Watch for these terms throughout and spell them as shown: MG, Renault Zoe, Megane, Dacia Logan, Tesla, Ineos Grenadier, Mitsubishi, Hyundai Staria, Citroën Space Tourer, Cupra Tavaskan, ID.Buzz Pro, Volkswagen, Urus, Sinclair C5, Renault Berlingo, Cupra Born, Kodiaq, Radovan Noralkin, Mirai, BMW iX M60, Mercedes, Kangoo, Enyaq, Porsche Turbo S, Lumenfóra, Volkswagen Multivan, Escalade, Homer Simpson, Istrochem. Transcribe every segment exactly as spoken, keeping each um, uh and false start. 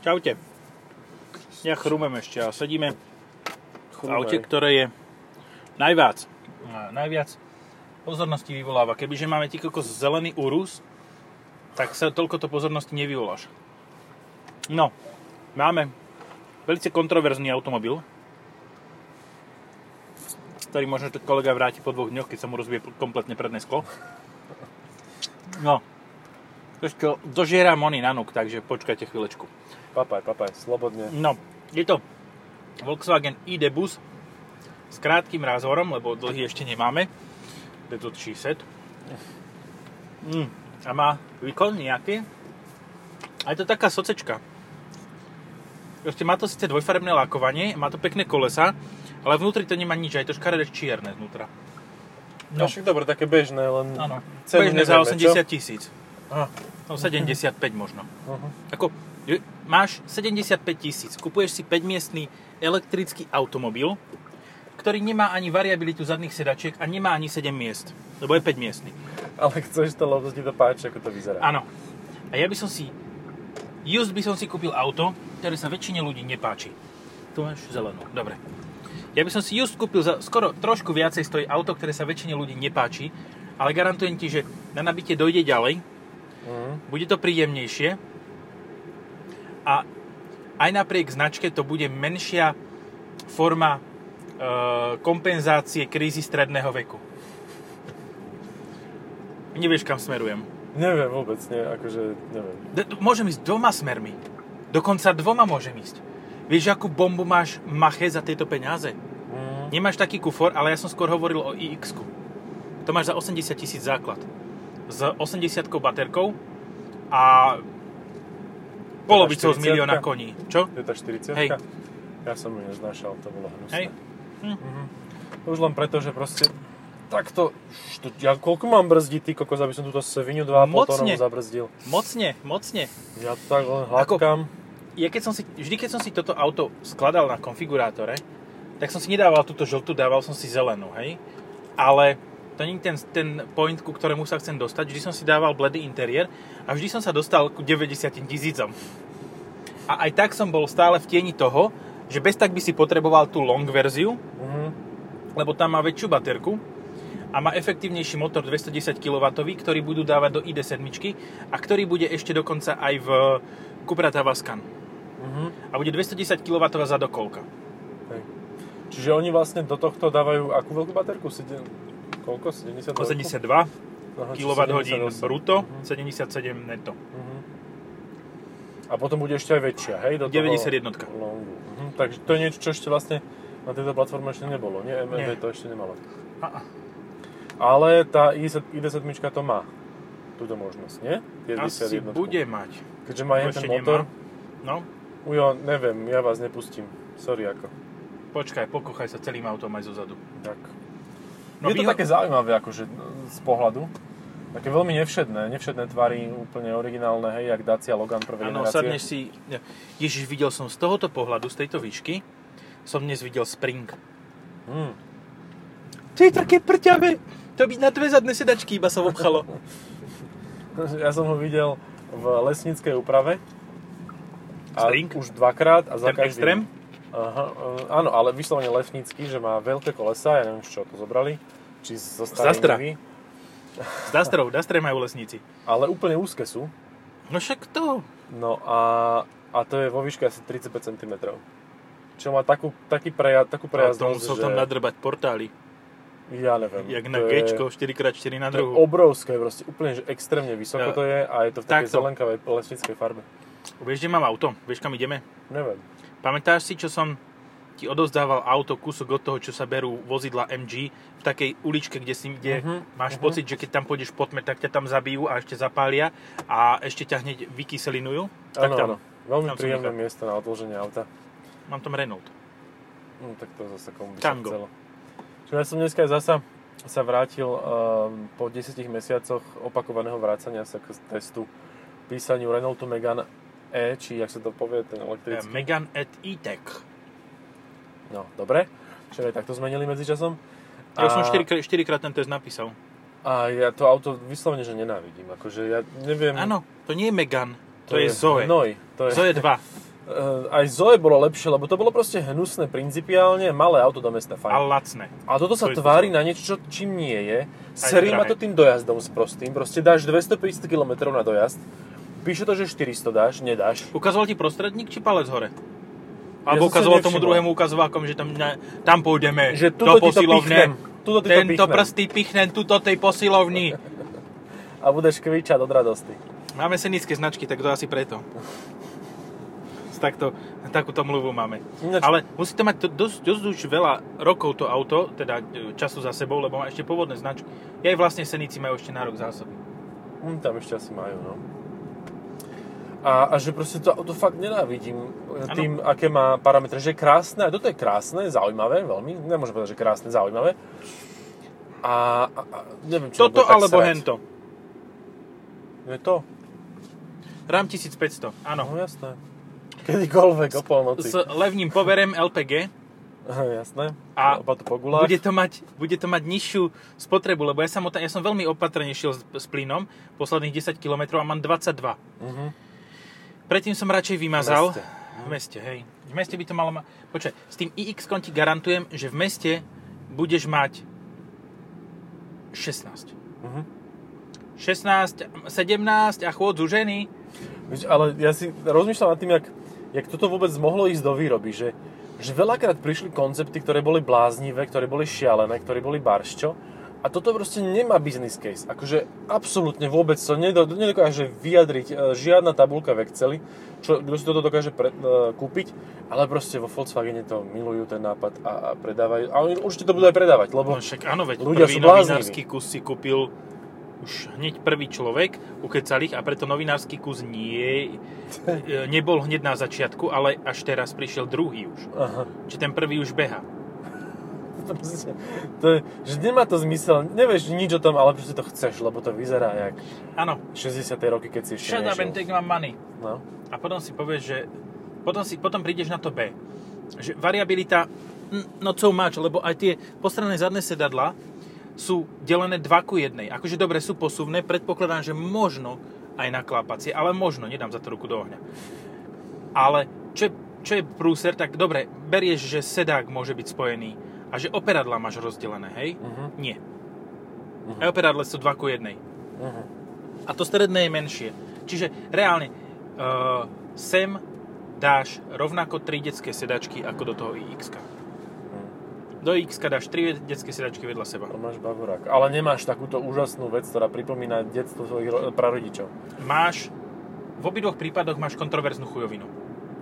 Čaute. Ja chrumem ešte a sedíme v aute, ktoré je najviac, najviac pozornosti vyvoláva. Kebyže máme ty kokos zelený Urus, tak sa toľko to pozornosti nevyvoláš. No, máme veľmi kontroverzný automobil, ktorý možno to kolega vráti po dvoch dňoch, keď sa mu rozbije kompletne predné sklo. No, trošku dožieram oný nanuk, takže počkajte chvíľečku. Papaj, papaj, slobodne. No, je to Volkswagen í dé.Buzz s krátkým rázvorom, lebo dlhý ešte nemáme. Je to šesťsto. Mm, a má výkon nejaký. A je to taká socečka. Ešte má to síce dvojfarebné lakovanie, má to pekné kolesa, ale vnútri to nemá nič, aj to škaredé čierne vnútra. No, však dobre, také bežné, len... Áno, bežné za osemdesiat tisíc. Ah. No, sedemdesiatpäť možno. Uh-huh. Ako... Máš sedemdesiatpäť tisíc, kupuješ si päťmiestny elektrický automobil, ktorý nemá ani variabilitu zadných sedačiek a nemá ani sedem miest, lebo je päťmiestny. Ale chceš to, lebo ti to páči, ako to vyzerá. Áno. A ja by som si, just by som si kúpil auto, ktoré sa väčšine ľudí nepáči. Tu máš zelenú, dobre. Ja by som si just kúpil, za skoro trošku viacej stojí auto, ktoré sa väčšine ľudí nepáči, ale garantujem ti, že na nabitie dojde ďalej, mm. bude to príjemnejšie, a aj napriek značke to bude menšia forma e, kompenzácie krízy stredného veku. Nevieš, kam smerujem? Neviem vôbec, nie, akože neviem. D- môžem ísť dvoma smermi. Dokonca dvoma môžem ísť. Vieš, akú bombu máš mache za tieto peniaze? Mm. Nemáš taký kufor, ale ja som skôr hovoril o iX-ku. To máš za osemdesiat tisíc základ. S osemdesiatkou baterkou a... polovicou z milióna koní. Čo? Je to štyridsiatka? Hej. Ja som ju neznášal, to bolo hnusné. Hm. Mhm. Už len preto, že proste takto... Što, ja koľko mám brzdi, ty kokos, aby som túto svinu dva a pol tónom zabrzdil? Mocne, mocne. Ja to tak len hladkám. Ja keď som si, vždy, keď som si toto auto skladal na konfigurátore, tak som si nedával túto žltú, dával som si zelenú, hej? Ale to nie je ten, ten point, ku ktorému sa chcem dostať. Vždy som si dával bledý interiér a vždy som sa dostal ku deväťdesiat tisícom. A aj tak som bol stále v tieni toho, že bez tak by si potreboval tú long verziu, mm-hmm. lebo tam má väčšiu baterku a má efektívnejší motor dvesto desať kilowattov, ktorý budú dávať do í dé sedem a ktorý bude ešte dokonca aj v Cupra Tavaskan. Mm-hmm. A bude dvesto desať kilowattov zadokolka. Okay. Čiže oni vlastne do tohto dávajú akú veľkú baterku? Koľko? sedemdesiatdva kilowatthodín brutto, uh-huh. sedemdesiatsedem netto. Uh-huh. A potom bude ešte aj väčšia, hej? Do deväťdesiatjednotka. Uh-huh. Takže to je niečo, čo ešte vlastne na tejto platforme ešte nebolo. Nie, em gé to ešte nemalo. Uh-huh. Ale tá í dé sedem to má túto možnosť, nie? Asi bude mať. Keďže má jeden ten motor. Nemá. No. Ujo, neviem, ja vás nepustím. Sorry, ako. Počkaj, pokochaj sa celým autom aj zozadu. Tak. No, je to výho- také zaujímavé akože z pohľadu. Také veľmi nevšedné, nevšedné tvary, úplne originálne, hej, jak Dacia Logan prvej generácie. Áno, sadneš si... Ježiš, videl som z tohoto pohľadu, z tejto výšky, som dnes videl Spring. Hmm. To je také prťavé! To by na dve zadné sedačky iba sa obchalo. Ja som ho videl v lesníckej úprave. A Spring? Už dvakrát a za ten každý... Extrém? Aha, áno, ale vyslovene lesnícky, že má veľké kolesá, ja neviem, z čoho to zobrali, či zo starých. Z Dastrov, Dastre majú lesníci. Ale úplne úzke sú. No však to. No a, a to je vo výške asi tridsaťpäť centimetrov. Čo má takú, taký preja, takú prejazdnosť, že... A to musel tam nadrbať portály. Ja neviem. Jak na G-čko, štyri krát štyri na druhu. To je obrovské, proste, úplne, že extrémne vysoko ja, to je a je to v takej zelenkavej lesníckej farbe. Vieš, kde mám auto? Vieš, kam ideme? Neviem. Pamätáš si, čo som ti odovzdával auto kúsok od toho, čo sa berú vozidla em gé v takej uličke, kde, si, kde uh-huh, máš uh-huh. pocit, že keď tam pôjdeš pod metr, tak ťa tam zabijú a ešte zapália a ešte ťa hneď vykyselinujú? Áno, áno. Veľmi tam príjemné miesto na odloženie auta. Mám tam Renault. No tak to zase komu by Kangoo. Sa chcelo. Čiže ja som dneska zasa sa vrátil um, po desiatich mesiacoch opakovaného vrácania sa k testu písaniu Renaultu Megane E, či jak sa to povie, ten elektrický. Megane í-Tech. No, dobre. Čiže takto zmenili medzičasom. Ja a... som štyrikrát ten test napísal. A ja to auto vyslovene, že nenávidím. Akože ja neviem... Áno, to nie je Megane, to, to je Zoe. Noj. To je... Zoe dva. aj Zoe bolo lepšie, lebo to bolo proste hnusné principiálne, malé auto do mesta, fajn. A lacné. A toto sa to tvári to na niečo, čím nie je. Serí ma to tým dojazdom s prostým. Proste dáš dvestopäťdesiat kilometrov na dojazd, píše to, že štyristo dáš, nedáš. Ukazoval ti prostredník či palec hore? Alebo ja ukazoval tomu druhému ukazovákom, že tam, ne, tam pôjdeme, že do posilovne. Tuto ty Tento to pichnem. Prstý pichnem, tuto tej posilovni. A budeš kvičať od radosti. Máme senické značky, tak to asi preto. Takto, takúto mluvu máme. Ináč... Ale musí to mať dosť, dosť už veľa rokov to auto, teda času za sebou, lebo má ešte pôvodné značky. Aj vlastne Seníci majú ešte na rok zásoby. Mm, tam ešte asi majú, no. A, a že proste to auto fakt nenávidím tým, ano. Aké má parametre, že je krásne, aj toto je krásne, zaujímavé, veľmi, nemôžem povedať, že krásne, zaujímavé. A, a, a neviem, čo toto alebo hento. Je to? RAM tisícpäťsto, áno. No jasné. Kedykoľvek o polnoci. S levným poverem el pé gé. Jasné. A bude to, mať, bude to mať nižšiu spotrebu, lebo ja som, ja som veľmi opatrne šiel s, s plynom posledných desať kilometrov a mám dvadsaťdva. Uh-huh. Predtým som radšej vymazal. V meste. V meste, hej. V meste by to malo mať... Počkaj, s tým iX-kom ti garantujem, že v meste budeš mať šestnásť. Uh-huh. šestnásť, sedemnásť a chôdzu ženy. Ale ja si rozmýšľam nad tým, jak... Jak toto vôbec mohlo ísť do výroby, že, že veľakrát prišli koncepty, ktoré boli bláznivé, ktoré boli šialené, ktoré boli baršťo a toto proste nemá business case. Akože absolútne vôbec to nedokáže vyjadriť žiadna tabuľka v Exceli, čo, kto si toto dokáže pre, uh, kúpiť, ale proste vo Volkswagene to milujú ten nápad a, a predávajú. A oni určite to budú aj predávať, lebo no, však, áno, veď, ľudia sú blázniví. Novinársky kus si kúpil už hneď prvý človek, ukecal ich a preto novinársky kus nie, nebol hneď na začiatku, ale až teraz prišiel druhý už. Aha. Čiže ten prvý už beha. To, proste, to je, že nemá to zmysel, nevieš nič o tom, ale proste to chceš, lebo to vyzerá jak ano. šesťdesiate roky, keď si ešte nešiel. Shut up and take my money. No. A potom si povieš, že potom, si, potom prídeš na to B. Že variabilita, no so much, lebo aj tie postranné zadné sedadla sú delené dva ku jednej. Akože dobre, sú posuvné, predpokladám, že možno aj na klápacie, ale možno, nedám za to ruku do ohňa. Ale čo je, čo je prúser, tak dobre, berieš, že sedák môže byť spojený a že operadla máš rozdelené, hej? Uh-huh. Nie. Uh-huh. Aj operadle sú dva ku jednej. Uh-huh. A to stredné je menšie. Čiže reálne uh, sem dáš rovnako tri detské sedačky ako do toho iX-ka. Do iX-ka dáš tri detské sedačky vedľa seba. To máš bavorák. Ale nemáš takúto úžasnú vec, ktorá pripomína detstvo svojich ro- prarodičov. Máš, v obidvoch prípadoch máš kontroverznú chujovinu.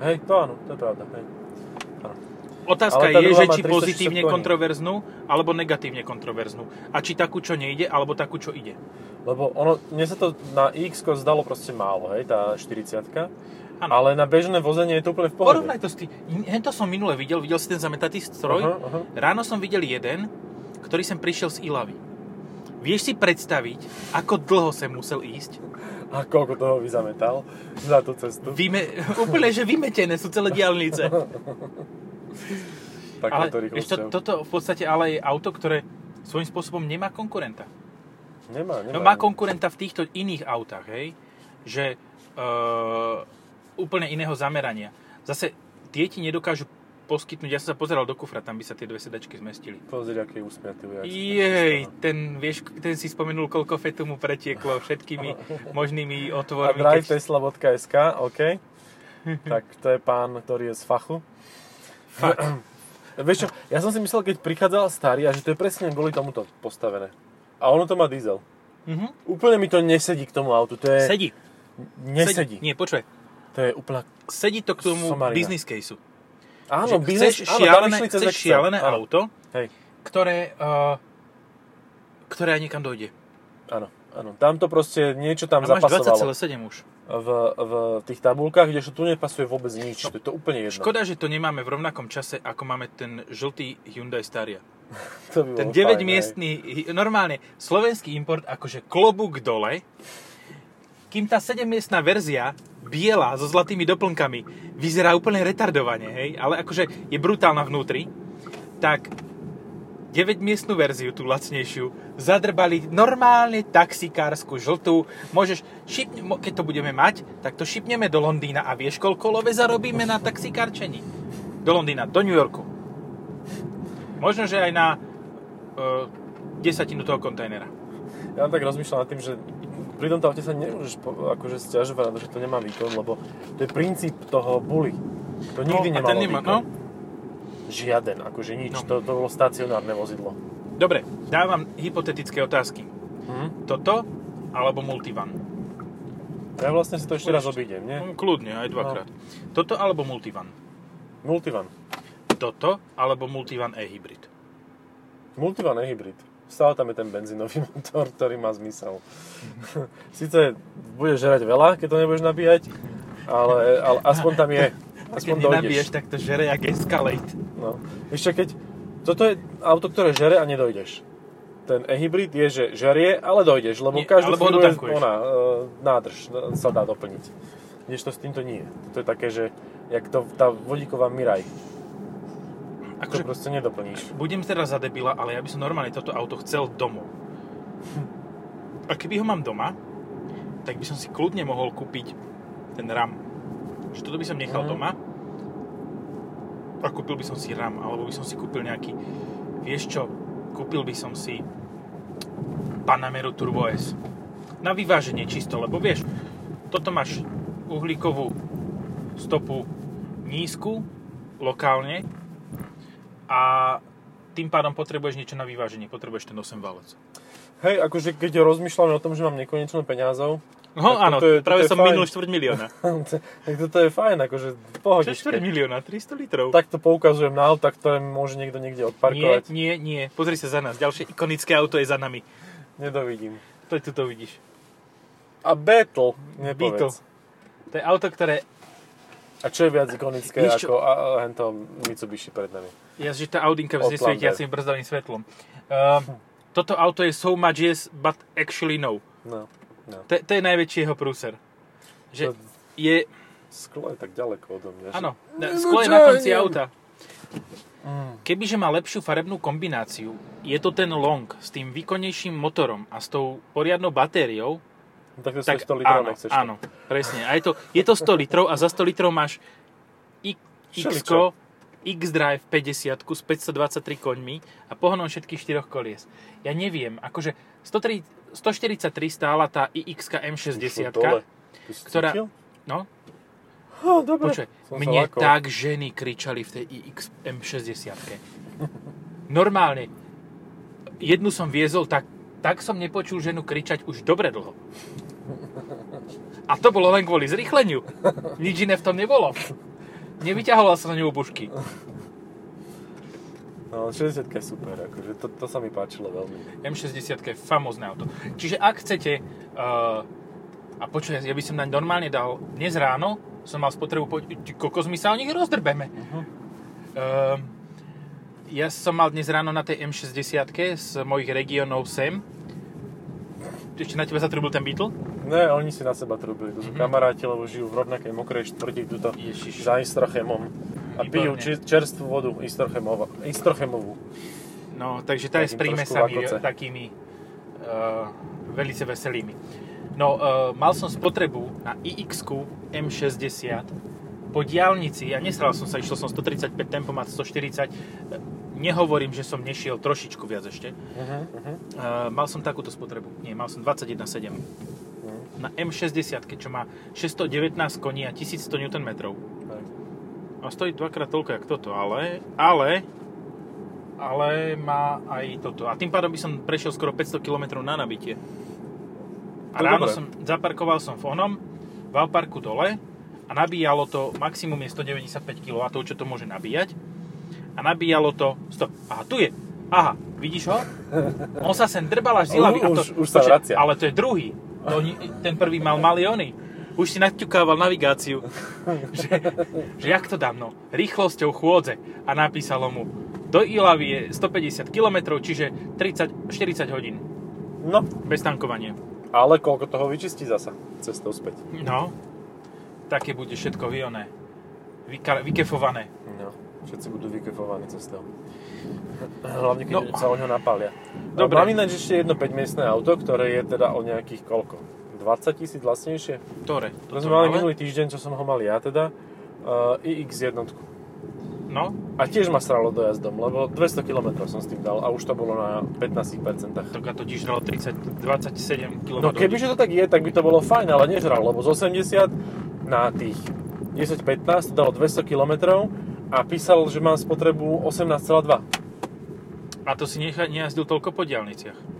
Hej, to áno, to je pravda. Hej. Áno. Otázka je, že či pozitívne kontroverznú, alebo negatívne kontroverznú. A či takú, čo nejde, alebo takú, čo ide. Lebo ono, mne sa to na iX-ko zdalo proste málo, hej, tá štyridsiatka. Ano. Ale na bežné vozenie je to úplne v pohode. Porovnaj to s tým. Hento som minule videl, videl si ten zametatý stroj. Uh-huh, uh-huh. Ráno som videl jeden, ktorý sem prišiel z Ilavy. Vieš si predstaviť, ako dlho sem musel ísť? A koľko toho vyzametal za tú cestu? Vyme, úplne, že vymetené sú celé diaľnice. Tak ale to rýchlosťou. To, toto v podstate ale je auto, ktoré svojím spôsobom nemá konkurenta. Nemá, nemá. No má konkurenta v týchto iných autách, hej? Že... Uh, úplne iného zamerania. Zase tie ti nedokážu poskytnúť, ja som sa pozeral do kufra, tam by sa tie dve sedačky zmestili. Pozri, aký úsmiatý ujačný. Jej, ten, vieš, ten si spomenul, koľko fetu mu pretieklo všetkými možnými otvormi. A drive tesla bodka es ká, OK. Tak to je pán, ktorý je z fachu. Fakt. Vieš čo, ja som si myslel, keď prichádzal starý, a že to je presne kvôli tomuto postavené. A ono to má diesel. Mm-hmm. Úplne mi to nesedí k tomu autu. To je... Sedí. Nesedí. Sedí. Nie, počuj. To je úplne... Sedí to k tomu somarina. Business caseu. Áno, business... Chceš šialené, áno, chceš šialené auto, hej. Ktoré, uh, ktoré aj niekam dojde. Áno, áno. Tam to proste niečo tam a zapasovalo. A máš dvadsať celá sedem už. V, v tých tabulkách, kdežto tu nepasuje vôbec nič. No, to je to úplne jedno. Škoda, že to nemáme v rovnakom čase, ako máme ten žltý Hyundai Staria. To by ten deväťmiestny... Normálne, slovenský import akože klobúk dole, kým tá sedemmiestna verzia biela so zlatými doplnkami vyzerá úplne retardovane, hej, ale akože je brutálna vnútri, tak deväťmiestnú verziu, tú lacnejšiu, zadrbali normálne taxikársku žltú. Môžeš, šipne, keď to budeme mať, tak to šipneme do Londýna a vieš, koľko love zarobíme na taxikárčení? Do Londýna, do New Yorku. Možno, že aj na e, desatinu toho kontajnera. Ja tak rozmýšľam nad tým, že pri tomto aute sa nemôžeš akože sťažovať, že to nemá výkon, lebo to je princíp toho bully. To nikdy no, nemalo výkon. No? Žiaden, akože nič. No. To, to bolo stacionárne vozidlo. Dobre, dávam hypotetické otázky. Hm? Toto alebo Multivan? Ja vlastne si to ešte raz obídem, nie? No, kľudne, aj dvakrát. No. Toto alebo Multivan? Multivan. Toto alebo Multivan e-hybrid? Multivan e-hybrid. Stále tam je ten benzínový motor, ktorý má zmysel. Sice budeš žerať veľa, keď to nebudeš nabíjať, ale, ale aspoň tam je. Aspoň keď nenabíješ, tak to žere jak Escalade. No. Ešte keď... Toto je auto, ktoré žere a nedojdeš. Ten e-hybrid je, že žerie, ale dojdeš, lebo každú chvíľu je ona, nádrž sa dá doplniť. Ideš to s týmto nie. To je také, že jak to, tá vodíková Mirai. Akože proste nedoplníš. Budem teraz za debila, ale ja by som normálne toto auto chcel domov. A keby ho mám doma, tak by som si kľudne mohol kúpiť ten RAM. Že toto by som nechal mm. doma a kúpil by som si RAM, alebo by som si kúpil nejaký, vieš čo, kúpil by som si Panameru Turbo S. Na vyváženie čisto, lebo vieš, toto máš uhlíkovú stopu nízku, lokálne, a tým pádom potrebuješ niečo na vyváženie, potrebuješ ten osem válec. Hej, akože keď rozmýšľame o tom, že mám nekonečnú peňazov... No áno, je, práve som minul štvrť milióna. Tak toto je fajn, akože pohodičke. Čo štvrť milióna? tristo litrov. Tak to poukazujem na auta, ktoré môže niekto niekde odparkovať. Nie, nie, nie. Pozri sa za nás. Ďalšie ikonické auto je za nami. Nedovidím. To tu to vidíš. A Beetle, nepovedz. Beetle. To je auto, ktoré... A čo je viac ikonické ako a, a, hento Mitsubishi pred nami? Ja, že tá Audinka vzde svietiacím brzdovým svetlom. Uh, toto auto je so much yes, but actually no. No, no. To, to je najväčší jeho prúser. Že to, je... Sklo je tak ďaleko odo mňa. Áno, že... sklo je na konci auta. Mm. Kebyže má lepšiu farebnú kombináciu, je to ten long s tým výkonnejším motorom a s tou poriadnou batériou, tak to tak, sto litrov áno, nechceš. Áno, presne. A je to, je to sto litrov a za sto litrov máš X-ko, iks-Drive päťdesiat s päťstodvadsaťtri koňmi a pohonom všetkých štyroch kolies. Ja neviem, akože sto štyridsaťtri stála tá iX em šesťdesiat, ktorá... No? Oh, dobre. Počuj, mne tak ženy kričali v tej iX em šesťdesiat. Normálne, jednu som viezol, tak, tak som nepočul ženu kričať už dobre dlho. A to bolo len kvôli zrýchleniu. Nič iné v tom nebolo. Nevyťahoval sa na ňu obušky. No, šesťdesiatka je super, akože to, to sa mi páčilo veľmi. em šesťdesiatka je famózne auto. Čiže ak chcete, uh, a počujem, ja by som naň normálne dal, dnes ráno som mal spotrebu, po, kokos, my sa o nich rozdrbeme. Uh-huh. Uh, ja som mal dnes ráno na tej em šesťdesiatke z mojich regiónov sem. Ešte na teba zatrúbil ten Beetle? Ne, oni si na seba trúbili. To sú mm-hmm. kamaráti, lebo žijú v rovnakej mokrej štvrti tuto za Istrochemom. A pijú čerstvú vodu Istrochemovú. No, takže tá je s prímesami takými uh, velice veselými. No, uh, mal som spotrebu na iX-ku em šesťdesiat po diaľnici. Ja nesral som sa, išiel som stotridsaťpäť, tempomat stoštyridsať. Nehovorím, že som nešiel trošičku viac ešte. Uh-huh, uh-huh. Uh, mal som takúto spotrebu. Nie, mal som dvadsaťjeden celá sedem. Uh-huh. Na em šesťdesiat, čo má šesťstodevätnásť koní a tisícsto newtonmetrov. Uh-huh. A stojí dvakrát toľko, jak toto, ale, ale, ale má aj toto. A tým pádom by som prešiel skoro päťsto kilometrov na nabitie. A to ráno dobre. Som, zaparkoval som v onom, v Alparku dole a nabíjalo to, maximum je stodeväťdesiatpäť kilowattov, čo to môže nabíjať. A nabíjalo to... Stop. Aha, tu je. Aha, vidíš ho? On sa sem drbal až zílavý. Už, už sa vracia. Ale to je druhý. To, ten prvý mal malióny. Už si naťukával navigáciu. Že, že jak to dám, no? Rýchlosťou chôdze. A napísalo mu, do Ilavy je stopäťdesiat kilometrov, čiže tridsať štyridsať hodín. No. Bez tankovania. Ale koľko toho vyčistí zasa cestou späť. No. Také bude všetko vioné. vyka- vykefované. No, všetci budú vykefovaní cestou. Hlavne, keď no. sa o ňo napália. Dobre. Mám ináč ešte jedno päťmiestné auto, ktoré je teda o nejakých koľko? dvadsať tisíc vlastnejšie? Ktoré? To sme mali minulý týždeň, čo som ho mal ja teda, uh, iks jeden. No? A tiež ma sralo dojazdom, lebo dvesto kilometrov som s tým dal a už to bolo na pätnásť percent. Tak a to ti žralo tridsať, dvadsaťsedem kilometrov. No kebyže to tak je, tak by to bolo fajn, ale nežral, lebo z osemdesiat na tých desať pätnásť to dalo dvesto kilometrov a písal, že mám spotrebu osemnásť celá dva. A to si necha- nejazdil toľko po diaľniciach?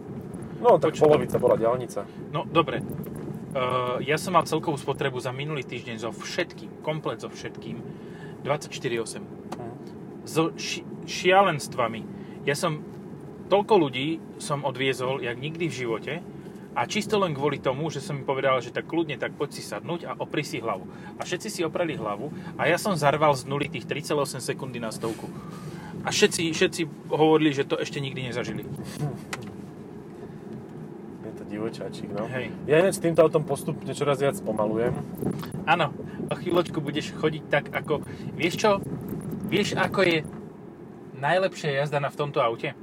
No tak Poču, polovica bola diaľnica. No dobre, uh, ja som mal celkovú spotrebu za minulý týždeň so všetkým, komplet so všetkým, dvadsaťštyri celá osem. So ši- šialenstvami. Ja som, toľko ľudí som odviezol, jak nikdy v živote, a čisto len kvôli tomu, že som mi povedal, že tak kľudne, tak poď si sadnúť a opri si hlavu. A všetci si opreli hlavu a ja som zarval z nuly tých tri celá osem sekundy na stovku. A všetci, všetci hovorili, že to ešte nikdy nezažili. Je to divočáčik, no. Hej. Ja ináč s týmto autom postupne čoraz viac pomalujem. Áno, o chvíľočku budeš chodiť tak ako, vieš čo? Vieš, ako je najlepšia jazda na v tomto aute?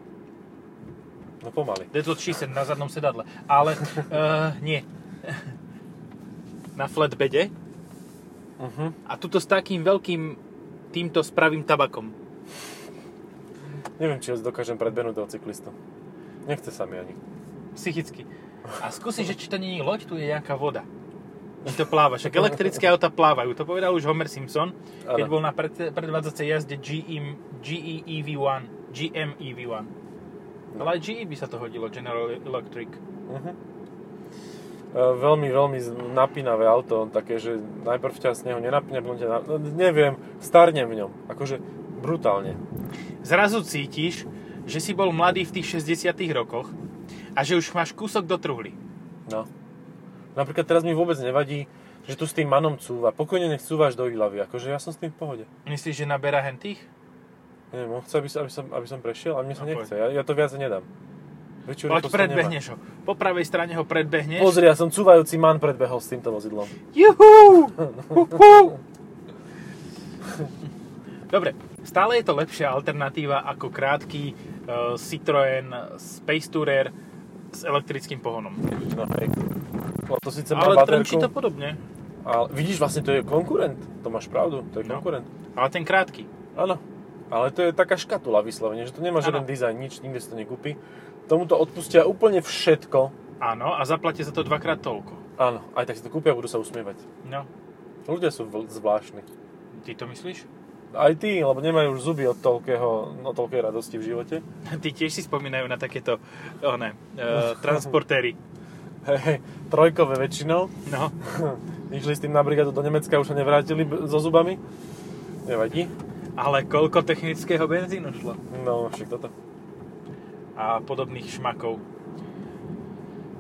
No pomaly. Detl šesť na zadnom sedadle. Ale uh, nie. Na flatbede. Uh-huh. A tuto s takým veľkým týmto spravým tabakom. Neviem, či ho dokážem predbehnúť do cyklistu. Nechce sa mi ani. Psychicky. A skúsi, že či to nie je loď, tu je nejaká voda. Či to pláva. Však elektrické auta plávajú. To povedal už Homer Simpson, keď ano. bol na predvádzacej jazde G M, G E E V one. G M E V one. No. Ale aj G E by sa to hodilo, General Electric. Uh-huh. Uh, veľmi, veľmi napínavé auto. Také, že najprv ťa z neho nenapne, na... no, neviem, starnem v ňom. Akože brutálne. Zrazu cítiš, že si bol mladý v tých šesťdesiatych rokoch a že už máš kúsok do truhly. No. Napríklad teraz mi vôbec nevadí, že tu s tým manom cúva. Pokojne nech cúvaš do Ilavy, akože ja som s tým v pohode. Myslíš, že naberá hentých? Neviem, on chce, aby, aby, som, aby som prešiel, ale mne sa no, nechce. Ja, ja to viac nedám. Poď predbehneš ho. Po pravej strane ho predbehneš. Pozri, ja som cúvajúci man predbehol s týmto vozidlom. Juhu! Dobre, stále je to lepšia alternatíva ako krátky uh, Citroën Space Tourer s elektrickým pohonom. No hej. To síce má ale trnčí to podobne. Ale vidíš, vlastne to je konkurent. To máš pravdu, to je no. konkurent. Ale ten krátky. Áno. Ale to je taká škatula vyslovene, že to nemá žiaden dizajn, nič, nikde si to nekúpi. Tomuto odpustia úplne všetko. Áno, a zaplatia za to dvakrát toľko. Áno, aj tak si to kúpia a budú sa usmievať. No. Ľudia sú vl- zvláštni. Ty to myslíš? Aj ty, lebo nemajú už zuby od toľkého, od toľkej radosti v živote. Ty tiež si spomínajú na takéto, oh ne, uh, transportéry. Hej, trojkové väčšinou. No. Išli s tým na brigádu do Nemecka, už sa nevrátili so zubami. Nevadí. Ale koľko technického benzínu šlo? No, však toto. A podobných šmakov.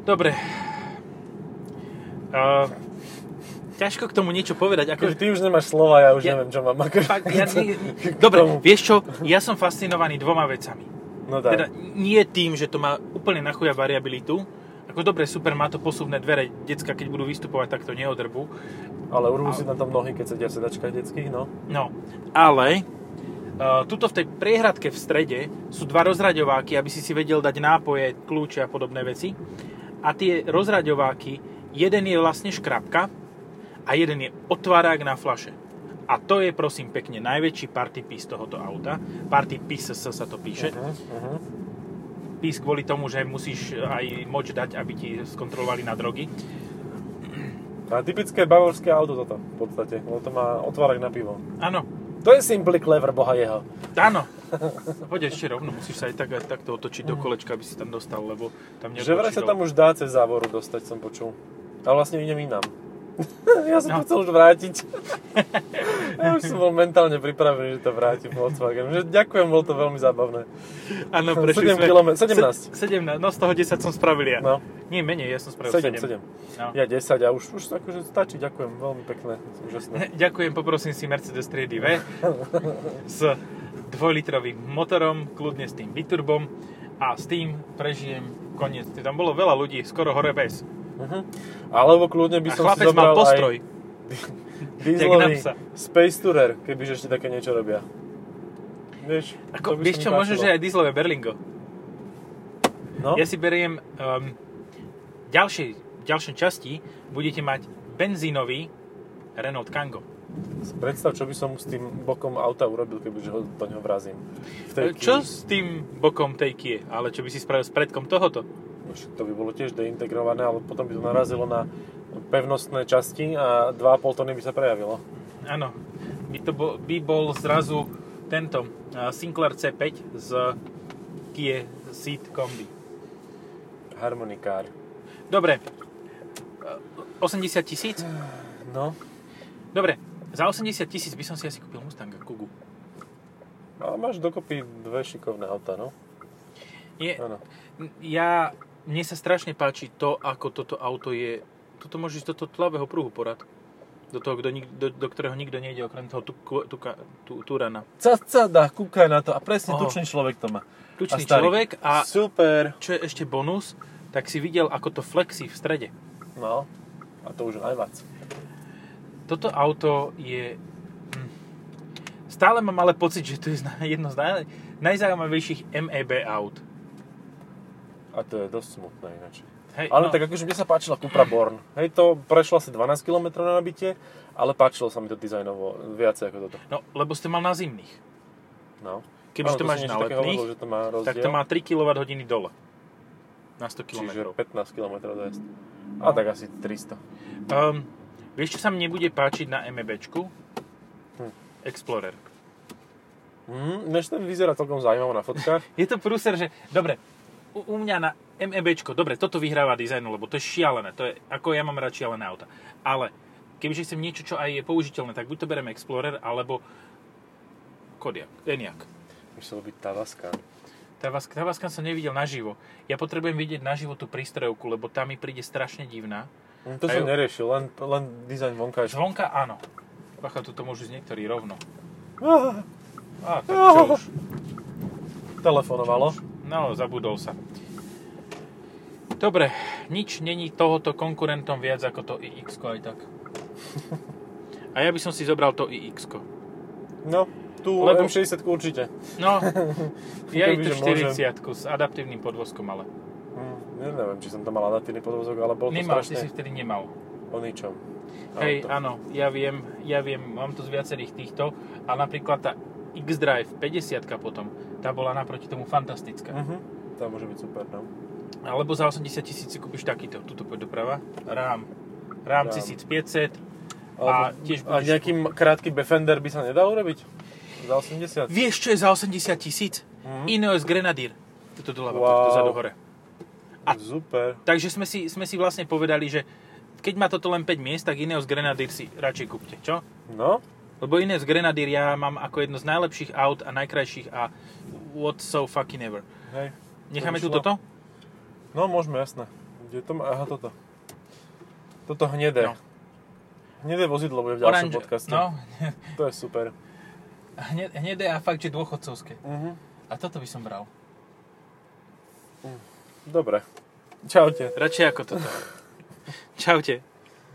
Dobre. Uh, ťažko k tomu niečo povedať. Ako... Ty už nemáš slova, ja už ja, neviem, čo mám. Fakt, ja nie... Dobre, tomu. Vieš čo? Ja som fascinovaný dvoma vecami. No tak. Teda nie tým, že to má úplne na chuja variabilitu. Ako dobre, super, má to posuvné dvere. Decka, keď budú vystupovať, tak to neodrbú. Ale urvú si na tam nohy, keď sedia v sedačkách detských, no. No, ale uh, tuto v tej priehradke v strede sú dva rozraďováky, aby si si vedel dať nápoje, kľúče a podobné veci. A tie rozraďováky, jeden je vlastne škrabka a jeden je otvárák na flaše. A to je, prosím, pekne najväčší party piece tohoto auta. Party piece sa to píše. Uh-huh, uh-huh. Pís kvôli tomu, že musíš aj moč dať, aby ti skontrolovali na drogy. A typické bavorské auto toto, v podstate. Ono to má otvárek na pivo. Áno. To je simply clever, boha jeho. Áno. Poď ešte rovno, musíš sa aj, tak, aj takto otočiť mm. do kolečka, aby si tam dostal, lebo tam neotočilo. Že vraj sa tam už dá cez závoru dostať, som počul. Ale vlastne idem inám. Ja som no. to chcel už vrátiť. Ja už som bol mentálne pripravený, že to vrátim Volkswagen. Ďakujem, bolo to veľmi zábavné. Áno, prešli sme... Kilometr- sedemnásť. sedemnásť, no z toho desať som spravil ja. No. Nie, menej, ja som spravil sedem. sedem. sedem. No. Ja desať a už, už akože stačí, ďakujem, veľmi pekné. Úžasné. Ďakujem, poprosím si Mercedes triedy V s dvojlitrovým motorom, kľudne s tým biturbom a s tým prežijem koniec. Tam bolo veľa ľudí, skoro hore bez. Uh-huh. Alebo kľudne by a som si zobral aj... A chlapec mal postroj. Aj... Dieselový Space Tourer, kebyže ešte také niečo robia. Vieš, ako, vieš čo, možno, že aj dieselové Berlingo. No? Ja si beriem, um, ďalšej, v ďalšej časti budete mať benzínový Renault Kangoo. Predstav, čo by som s tým bokom auta urobil, kebyže ho do ňoho vrazím. Čo s tým bokom tej Kia? Ale čo by si spravil s predkom tohoto? To by bolo tiež deintegrované, ale potom by to narazilo na pevnostné časti a dva a pol tony by sa prejavilo. Áno, by to bol, by bol zrazu tento Sinclair cé päť z Kia Ceed Kombi. Harmonikár. Dobre, osemdesiat tisíc? No. Dobre, za osemdesiat tisíc by som si asi kúpil Mustanga Kugu. No, máš dokopy dve šikovné auta, no? Je, ja, mne sa strašne páči to, ako toto auto je. Toto môžeš do toho tlavého pruhu porad. Do toho, kdo, do, do ktorého nikto nejde, okrem toho Turana. Cacada, kúkaj na to. A presne oh. tučný človek to má. Tučný a človek a super. Čo je ešte bonus, tak si videl, ako to flexí v strede. No, a to už najvac. Toto auto je... Hm. Stále mám ale pocit, že to je jedno z naj, najzaujímavejších em é bé aut. A to je dosť smutné inač. Hej, ale no. Tak akože mne sa páčila Cupra Born. Hej, to prešlo asi dvanásť kilometrov na nabitie, ale páčilo sa mi to dizajnovo viacej ako toto. No, lebo ste mal na zimných. No. Kebyže to máš na letných, tak to má tri kilowatthodiny dole. Na sto kilometrov. Čiže pätnásť kilometrov dojazd. A no. Tak asi tristo. Um, vieš, čo sa mne bude páčiť na em é béčku? Hm. Explorer. Hm, než ten vyzerá celkom zaujímavo na fotkách. Je to prúser, že... Dobre. U mňa na em é béčko, dobre, toto vyhráva dizajnu, lebo to je šialené, to je, ako ja mám rád šialené auta. Ale kebyže chcem niečo, čo aj je použiteľné, tak buď to berem Explorer, alebo Kodiaq, Enyaq. Muselo byť Tavaskan. Tavaskan. Tavaskan som nevidel naživo. Ja potrebujem vidieť naživo tú prístrojovku, lebo tá mi príde strašne divná. No, to aj... som neriešil, len, len dizajn vonka. Zvonka, áno. Bacha, toto môžu z niektorí rovno. Ah. Á, tak čo už? Telefonovalo. No, zabudol sa. Dobre, nič není tohoto konkurentom viac ako to iX-ko aj tak. A ja by som si zobral to iX-ko. No, tú lebo... em šesťdesiatku určite. No, ja i tú štyridsiatku s adaptívnym podvozkom, ale... Hmm, ja neviem, či som tam mal adaptívny podvozok, ale bolo to nemal, strašné. Nemal, ty si vtedy nemal. O ničom. Hej, áno, ja viem, ja viem, mám to z viacerých týchto, ale napríklad tá iks-Drive päťdesiatka potom, tá bola naproti tomu fantastická. Uh-huh. Tá môže byť super, no. Alebo za osemdesiat tisíc si kúpiš takýto, tuto poď doprava, RAM, RAM, RAM. tisícpäťsto a, a tiež... A nejaký krátky Befender by sa nedal urobiť? Za osemdesiat? Vieš, čo je za osemdesiat tisíc? Uh-huh. Ineos Grenadier. Toto doľava, wow. Toto zadu hore. A super. Takže sme si, sme si vlastne povedali, že keď má toto len päť miest, tak Ineos Grenadier si radšej kúpte, čo? No. Lebo Ineos Grenadier ja mám ako jedno z najlepších aut a najkrajších a what so fucking ever. Hej. Necháme tu toto? No, môžeme, jasné. Kde to má? Aha, toto. Toto hnedé. No. Hnedé vozidlo bude v ďalšom Orange. Podcaste. No. To je super. Hne, hnedé a fakt, že dôchodcovské. Uh-huh. A toto by som bral. Dobre. Čaute. Radšej ako toto. Čaute.